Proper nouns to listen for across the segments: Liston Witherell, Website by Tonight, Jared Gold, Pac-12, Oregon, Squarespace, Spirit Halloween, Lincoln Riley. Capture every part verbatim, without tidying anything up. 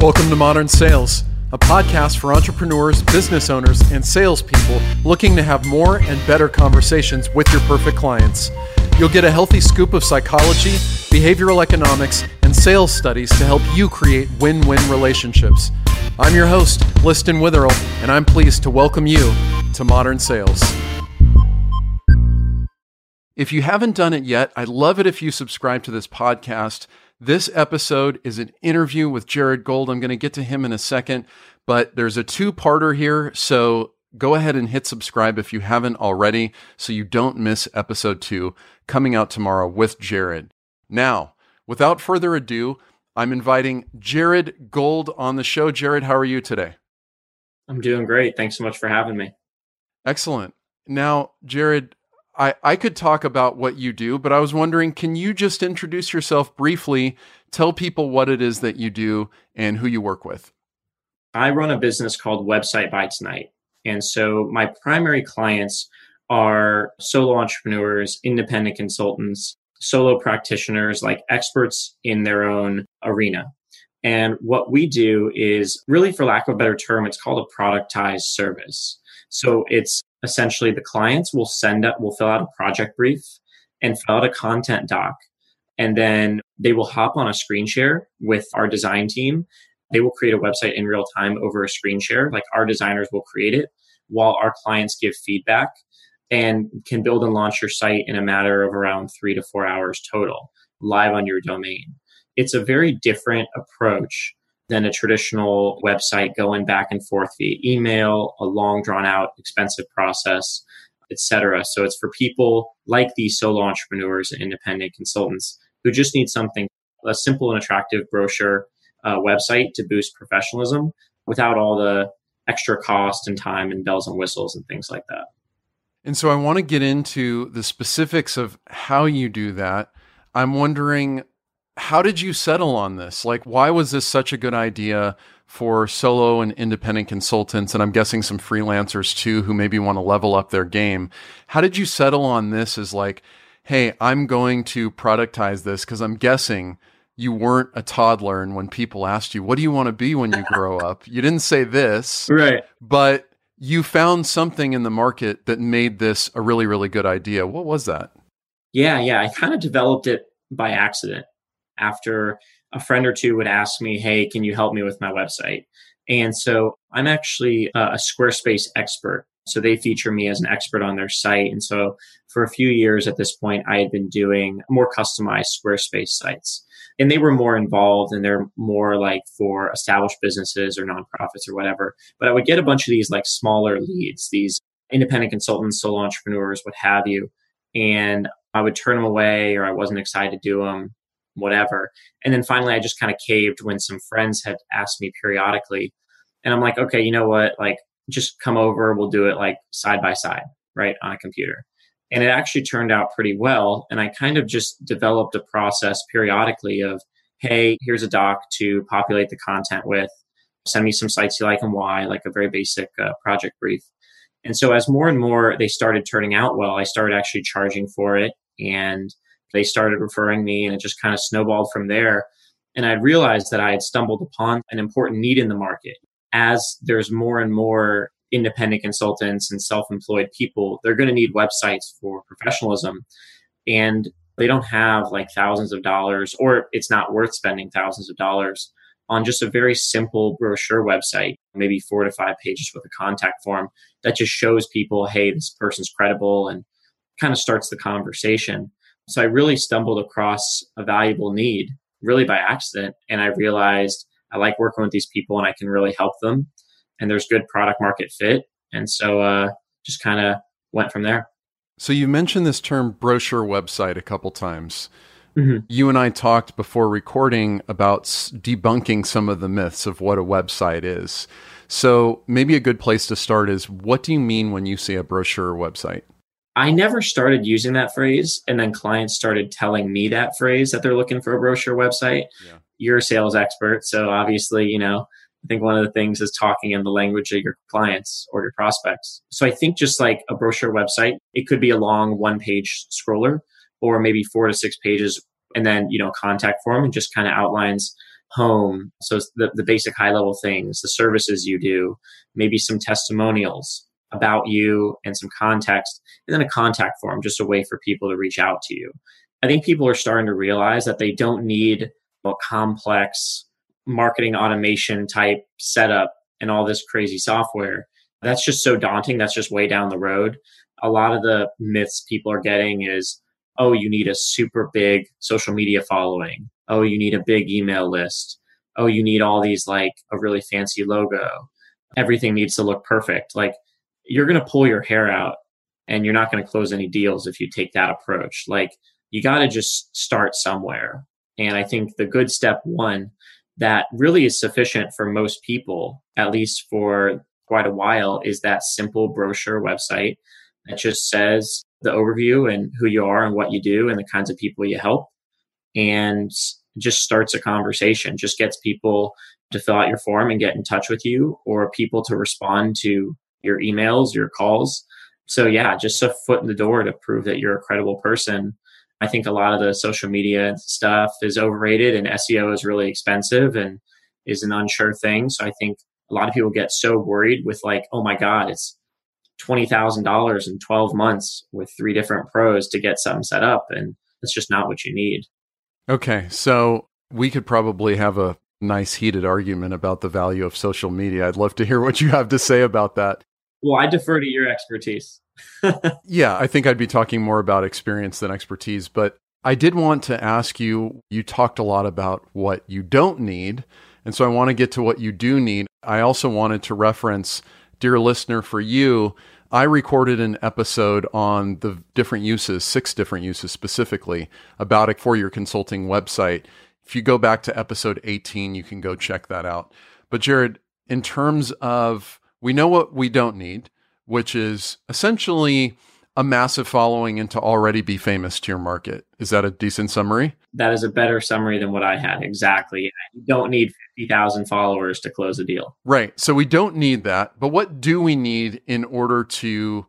Welcome to Modern Sales, a podcast for entrepreneurs, business owners, and salespeople looking to have more and better conversations with your perfect clients. You'll get a healthy scoop of psychology, behavioral economics, and sales studies to help you create win-win relationships. I'm your host, Liston Witherell, and I'm pleased to welcome you to Modern Sales. If you haven't done it yet, I'd love it if you subscribe to this podcast. This episode is an interview with Jared Gold. I'm going to get to him in a second, but there's a two-parter here, so go ahead and hit subscribe if you haven't already so you don't miss episode two coming out tomorrow with Jared. Now, without further ado, I'm inviting Jared Gold on the show. Jared, how are you today? I'm doing great. Thanks so much for having me. Excellent. Now, Jared, I, I could talk about what you do, but I was wondering, can you just introduce yourself briefly, tell people what it is that you do and who you work with? I run a business called Website by Tonight. And so my primary clients are solo entrepreneurs, independent consultants, solo practitioners, like experts in their own arena. And what we do is really, for lack of a better term, it's called a productized service. So it's essentially the clients will send up, will fill out a project brief and fill out a content doc. And then they will hop on a screen share with our design team. They will create a website in real time over a screen share. Like, our designers will create it while our clients give feedback, and can build and launch your site in a matter of around three to four hours total, live on your domain. It's a very different approach than a traditional website going back and forth via email, a long, drawn-out, expensive process, et cetera. So it's for people like these solo entrepreneurs and independent consultants who just need something, a simple and attractive brochure uh, website to boost professionalism without all the extra cost and time and bells and whistles and things like that. And so I want to get into the specifics of how you do that. I'm wondering, how did you settle on this? Like, why was this such a good idea for solo and independent consultants? And I'm guessing some freelancers too, who maybe want to level up their game. How did you settle on this as like, hey, I'm going to productize this? Because I'm guessing you weren't a toddler. And when people asked you, what do you want to be when you grow up? You didn't say this, right? But you found something in the market that made this a really, really good idea. What was that? Yeah, yeah. I kind of developed it by accident. After a friend or two would ask me, hey, can you help me with my website? And so I'm actually a Squarespace expert. So they feature me as an expert on their site. And so for a few years at this point, I had been doing more customized Squarespace sites. And they were more involved, and they're more like for established businesses or nonprofits or whatever. But I would get a bunch of these like smaller leads, these independent consultants, solo entrepreneurs, what have you. And I would turn them away, or I wasn't excited to do them, whatever. And then finally, I just kind of caved when some friends had asked me periodically. And I'm like, okay, you know what? Like, just come over. We'll do it like side by side, right? On a computer. And it actually turned out pretty well. And I kind of just developed a process periodically of, hey, here's a doc to populate the content with. Send me some sites you like and why, like a very basic uh, project brief. And so as more and more they started turning out well, I started actually charging for it. And they started referring me, and it just kind of snowballed from there. And I realized that I had stumbled upon an important need in the market. As there's more and more independent consultants and self-employed people, they're going to need websites for professionalism. And they don't have like thousands of dollars, or it's not worth spending thousands of dollars on just a very simple brochure website, maybe four to five pages with a contact form that just shows people, hey, this person's credible, and kind of starts the conversation. So I really stumbled across a valuable need really by accident. And I realized I like working with these people, and I can really help them. And there's good product market fit. And so uh, just kind of went from there. So you mentioned this term brochure website a couple times. Mm-hmm. You and I talked before recording about debunking some of the myths of what a website is. So maybe a good place to start is, what do you mean when you say a brochure website? I never started using that phrase, and then clients started telling me that phrase, that they're looking for a brochure website. Yeah. You're a sales expert, so obviously, you know, I think one of the things is talking in the language of your clients or your prospects. So I think just like a brochure website, it could be a long one-page scroller, or maybe four to six pages, and then, you know, contact form, and just kind of outlines home. So it's the, the basic high level things, the services you do, maybe some testimonials about you and some context, and then a contact form, just a way for people to reach out to you. I think people are starting to realize that they don't need a complex marketing automation type setup and all this crazy software. That's just so daunting. That's just way down the road. A lot of the myths people are getting is, oh, you need a super big social media following. Oh, you need a big email list. Oh, you need all these, like a really fancy logo. Everything needs to look perfect. Like, you're going to pull your hair out and you're not going to close any deals if you take that approach. Like, you got to just start somewhere. And I think the good step one that really is sufficient for most people, at least for quite a while, is that simple brochure website that just says the overview and who you are and what you do and the kinds of people you help, and just starts a conversation, just gets people to fill out your form and get in touch with you, or people to respond to your emails, your calls. So yeah, just a foot in the door to prove that you're a credible person. I think a lot of the social media stuff is overrated, and S E O is really expensive and is an unsure thing. So I think a lot of people get so worried with, like, oh my God, it's twenty thousand dollars in twelve months with three different pros to get something set up. And that's just not what you need. Okay. So we could probably have a nice heated argument about the value of social media. I'd love to hear what you have to say about that. Well, I defer to your expertise. Yeah, I think I'd be talking more about experience than expertise. But I did want to ask you, you talked a lot about what you don't need. And so I want to get to what you do need. I also wanted to reference, dear listener, for you, I recorded an episode on the different uses, six different uses specifically, about it for your consulting website. If you go back to episode eighteen, you can go check that out. But Jared, in terms of, we know what we don't need, which is essentially a massive following and to already be famous to your market. Is that a decent summary? That is a better summary than what I had. Exactly. You don't need fifty thousand followers to close a deal. Right. So we don't need that. But what do we need in order to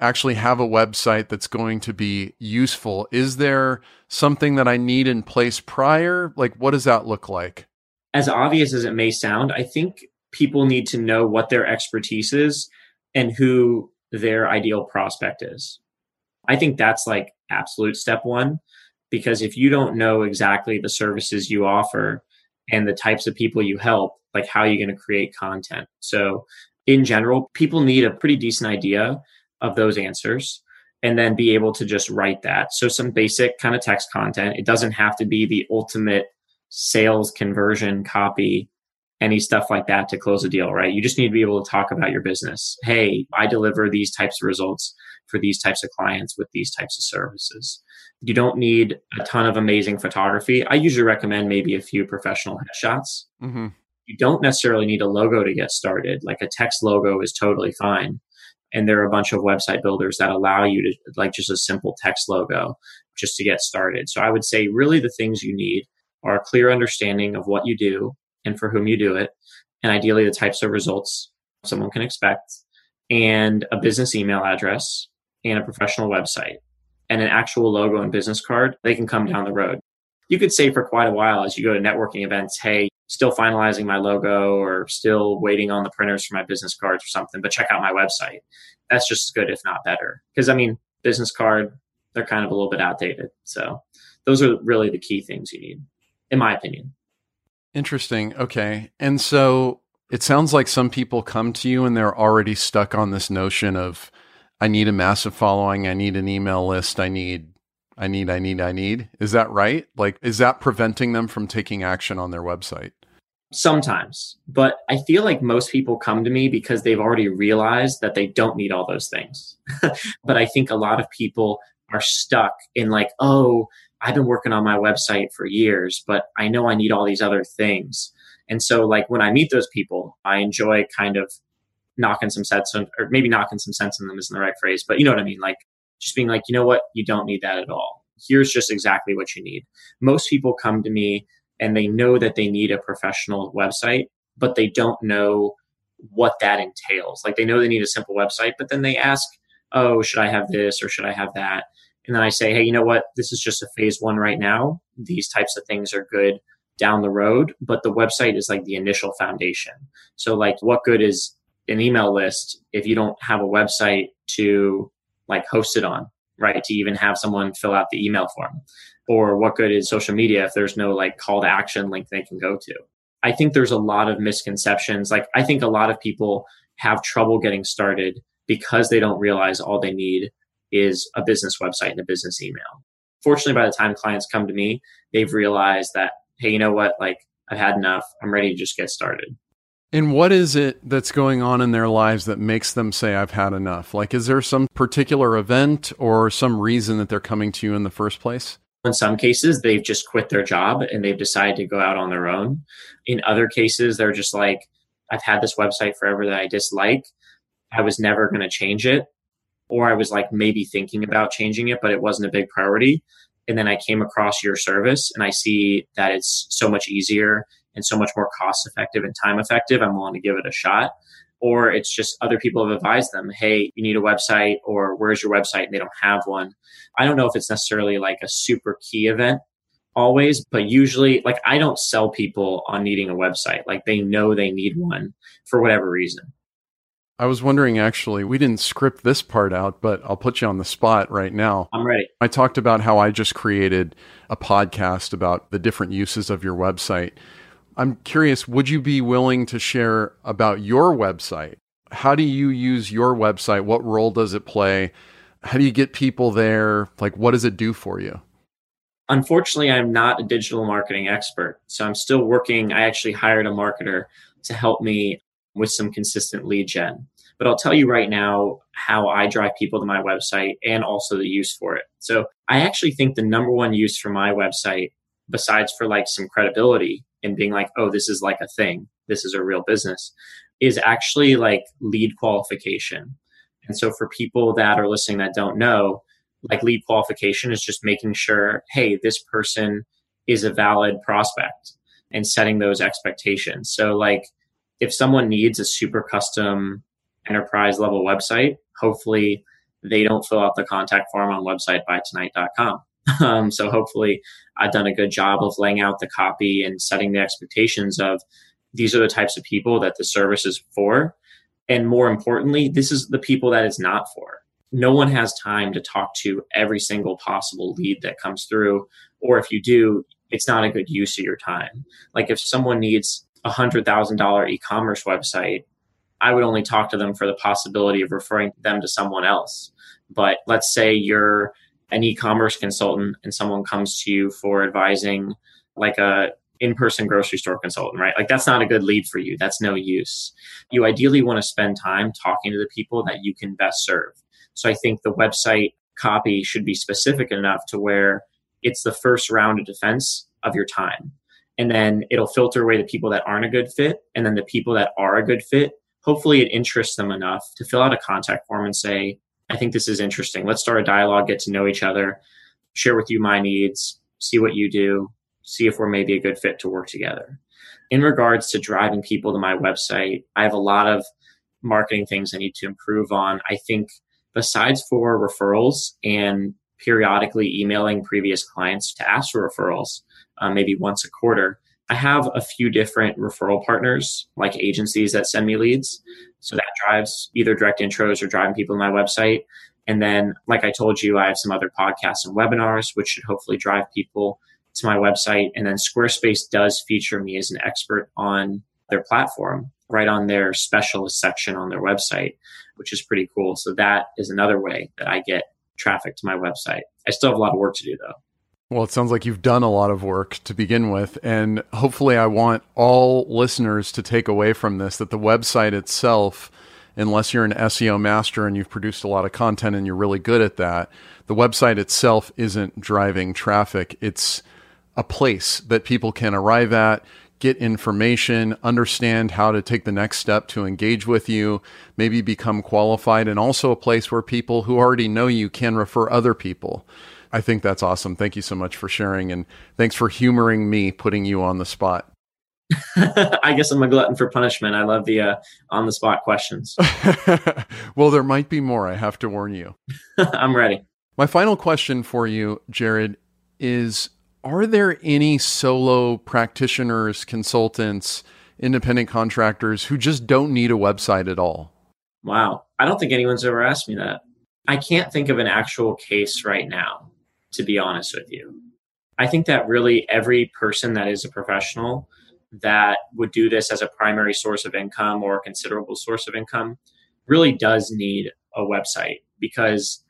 actually have a website that's going to be useful? Is there something that I need in place prior? Like, what does that look like? As obvious as it may sound, I think people need to know what their expertise is and who their ideal prospect is. I think that's like absolute step one, because if you don't know exactly the services you offer and the types of people you help, like, how are you going to create content? So in general, people need a pretty decent idea of those answers and then be able to just write that. So some basic kind of text content. It doesn't have to be the ultimate sales conversion copy, any stuff like that to close a deal, right? You just need to be able to talk about your business. Hey, I deliver these types of results for these types of clients with these types of services. You don't need a ton of amazing photography. I usually recommend maybe a few professional headshots. Mm-hmm. You don't necessarily need a logo to get started. Like, a text logo is totally fine. And there are a bunch of website builders that allow you to, like, just a simple text logo just to get started. So I would say really the things you need are a clear understanding of what you do and for whom you do it, and ideally the types of results someone can expect, and a business email address and a professional website and an actual logo and business card. They can come down the road. You could say for quite a while as you go to networking events, hey, still finalizing my logo or still waiting on the printers for my business cards or something, but check out my website. That's just as good, if not better. Because I mean, business card, they're kind of a little bit outdated. So those are really the key things you need, in my opinion. Interesting. Okay. And so it sounds like some people come to you and they're already stuck on this notion of, I need a massive following. I need an email list. I need, I need, I need, I need. Is that right? Like, is that preventing them from taking action on their website? Sometimes, but I feel like most people come to me because they've already realized that they don't need all those things. But I think a lot of people are stuck in, like, oh, I've been working on my website for years, but I know I need all these other things. And so, like, when I meet those people, I enjoy kind of knocking some sense on, or maybe knocking some sense in them isn't the right phrase, but you know what I mean? Like, just being like, you know what? You don't need that at all. Here's just exactly what you need. Most people come to me and they know that they need a professional website, but they don't know what that entails. Like, they know they need a simple website, but then they ask, oh, should I have this or should I have that? And then I say, hey, you know what? This is just a phase one right now. These types of things are good down the road, but the website is like the initial foundation. So like, what good is an email list if you don't have a website to like host it on, right? To even have someone fill out the email form. Or what good is social media if there's no like call to action link they can go to? I think there's a lot of misconceptions. Like, I think a lot of people have trouble getting started because they don't realize all they need is a business website and a business email. Fortunately, by the time clients come to me, they've realized that, hey, you know what? Like, I've had enough. I'm ready to just get started. And what is it that's going on in their lives that makes them say, I've had enough? Like, is there some particular event or some reason that they're coming to you in the first place? In some cases, they've just quit their job and they've decided to go out on their own. In other cases, they're just like, I've had this website forever that I dislike. I was never going to change it. Or I was like maybe thinking about changing it, but it wasn't a big priority. And then I came across your service and I see that it's so much easier and so much more cost effective and time effective. I'm willing to give it a shot. Or it's just other people have advised them, hey, you need a website, or where's your website? And they don't have one. I don't know if it's necessarily like a super key event always, but usually like I don't sell people on needing a website. Like they know they need one for whatever reason. I was wondering, actually, we didn't script this part out, but I'll put you on the spot right now. I'm ready. I talked about how I just created a podcast about the different uses of your website. I'm curious, would you be willing to share about your website? How do you use your website? What role does it play? How do you get people there? Like, what does it do for you? Unfortunately, I'm not a digital marketing expert, so I'm still working. I actually hired a marketer to help me with some consistent lead gen. But I'll tell you right now how I drive people to my website and also the use for it. So I actually think the number one use for my website, besides for like some credibility and being like, oh, this is like a thing, this is a real business, is actually like lead qualification. And so for people that are listening that don't know, like lead qualification is just making sure, hey, this person is a valid prospect and setting those expectations. So like, if someone needs a super custom enterprise level website, hopefully they don't fill out the contact form on website by tonight dot com. Um, so hopefully I've done a good job of laying out the copy and setting the expectations of these are the types of people that the service is for. And more importantly, this is the people that it's not for. No one has time to talk to every single possible lead that comes through. Or if you do, it's not a good use of your time. Like if someone needs a one hundred thousand dollars e-commerce website, I would only talk to them for the possibility of referring them to someone else. But let's say you're an e-commerce consultant and someone comes to you for advising like a in-person grocery store consultant, right? Like that's not a good lead for you. That's no use. You ideally want to spend time talking to the people that you can best serve. So I think the website copy should be specific enough to where it's the first round of defense of your time. And then it'll filter away the people that aren't a good fit. And then the people that are a good fit, hopefully it interests them enough to fill out a contact form and say, I think this is interesting. Let's start a dialogue, get to know each other, share with you my needs, see what you do, see if we're maybe a good fit to work together. In regards to driving people to my website, I have a lot of marketing things I need to improve on. I think besides for referrals and periodically emailing previous clients to ask for referrals, Uh, maybe once a quarter. I have a few different referral partners, like agencies that send me leads. So that drives either direct intros or driving people to my website. And then, like I told you, I have some other podcasts and webinars, which should hopefully drive people to my website. And then Squarespace does feature me as an expert on their platform, right on their specialist section on their website, which is pretty cool. So that is another way that I get traffic to my website. I still have a lot of work to do, though. Well, it sounds like you've done a lot of work to begin with, and hopefully I want all listeners to take away from this that the website itself, unless you're an S E O master and you've produced a lot of content and you're really good at that, the website itself isn't driving traffic. It's a place that people can arrive at, get information, understand how to take the next step to engage with you, maybe become qualified, and also a place where people who already know you can refer other people. I think that's awesome. Thank you so much for sharing. And thanks for humoring me, putting you on the spot. I guess I'm a glutton for punishment. I love the uh, on-the-spot questions. Well, there might be more. I have to warn you. I'm ready. My final question for you, Jared, is are there any solo practitioners, consultants, independent contractors who just don't need a website at all? Wow. I don't think anyone's ever asked me that. I can't think of an actual case right now, to be honest with you. I think that really every person that is a professional that would do this as a primary source of income or a considerable source of income really does need a website, because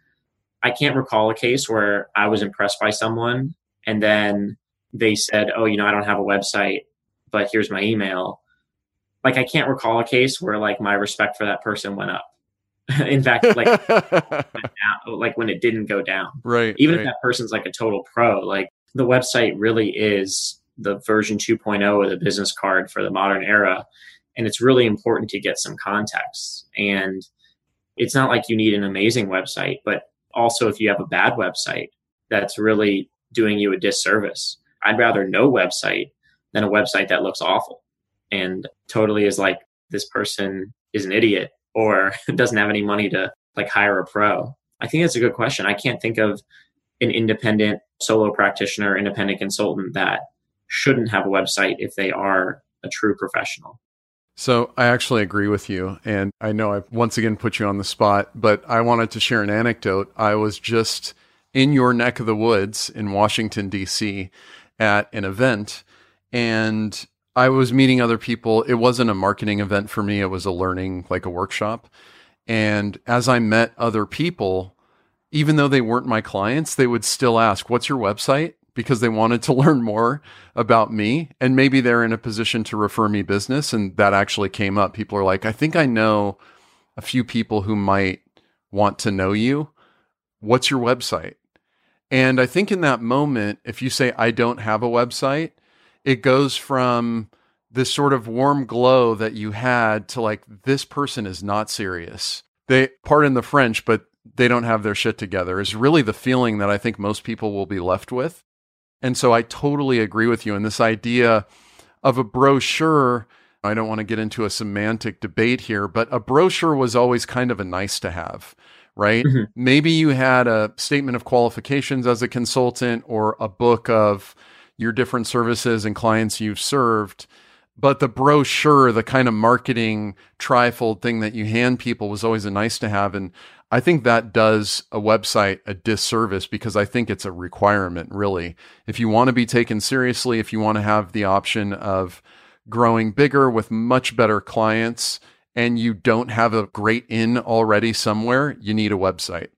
I can't recall a case where I was impressed by someone and then they said, oh, you know, I don't have a website, but here's my email. Like, I can't recall a case where like my respect for that person went up. In fact, like, like when it didn't go down, right? Even right. if that person's like a total pro, like the website really is the version two point oh of the business card for the modern era. And it's really important to get some context. And it's not like you need an amazing website, but also if you have a bad website, that's really doing you a disservice. I'd rather no website than a website that looks awful and totally is like, this person is an idiot or doesn't have any money to like hire a pro. I think that's a good question. I can't think of an independent solo practitioner, independent consultant that shouldn't have a website if they are a true professional. So I actually agree with you. And I know I've once again put you on the spot, but I wanted to share an anecdote. I was just in your neck of the woods in Washington, D C at an event, and I was meeting other people. It wasn't a marketing event for me. It was a learning, like a workshop. And as I met other people, even though they weren't my clients, they would still ask, what's your website? Because they wanted to learn more about me, and maybe they're in a position to refer me business. And that actually came up. People are like, I think I know a few people who might want to know you. What's your website? And I think in that moment, if you say, I don't have a website, it goes from this sort of warm glow that you had to like, this person is not serious. They, pardon the French, but they don't have their shit together is really the feeling that I think most people will be left with. And so I totally agree with you. And this idea of a brochure, I don't want to get into a semantic debate here, but a brochure was always kind of a nice to have, right? Mm-hmm. Maybe you had a statement of qualifications as a consultant or a book of your different services and clients you've served, but the brochure, the kind of marketing trifold thing that you hand people was always a nice to have. And I think that does a website a disservice, because I think it's a requirement, really. If you want to be taken seriously, if you want to have the option of growing bigger with much better clients, and you don't have a great in already somewhere, you need a website.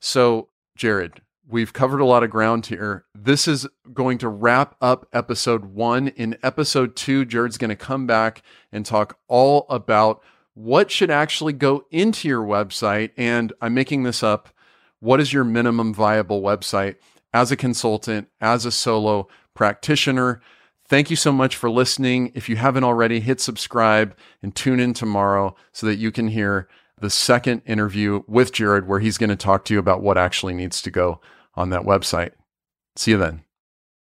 So, Jared, we've covered a lot of ground here. This is going to wrap up episode one. In episode two, Jared's going to come back and talk all about what should actually go into your website. And I'm making this up. What is your minimum viable website as a consultant, as a solo practitioner? Thank you so much for listening. If you haven't already, hit subscribe and tune in tomorrow so that you can hear the second interview with Jared, where he's going to talk to you about what actually needs to go on that website. See you then.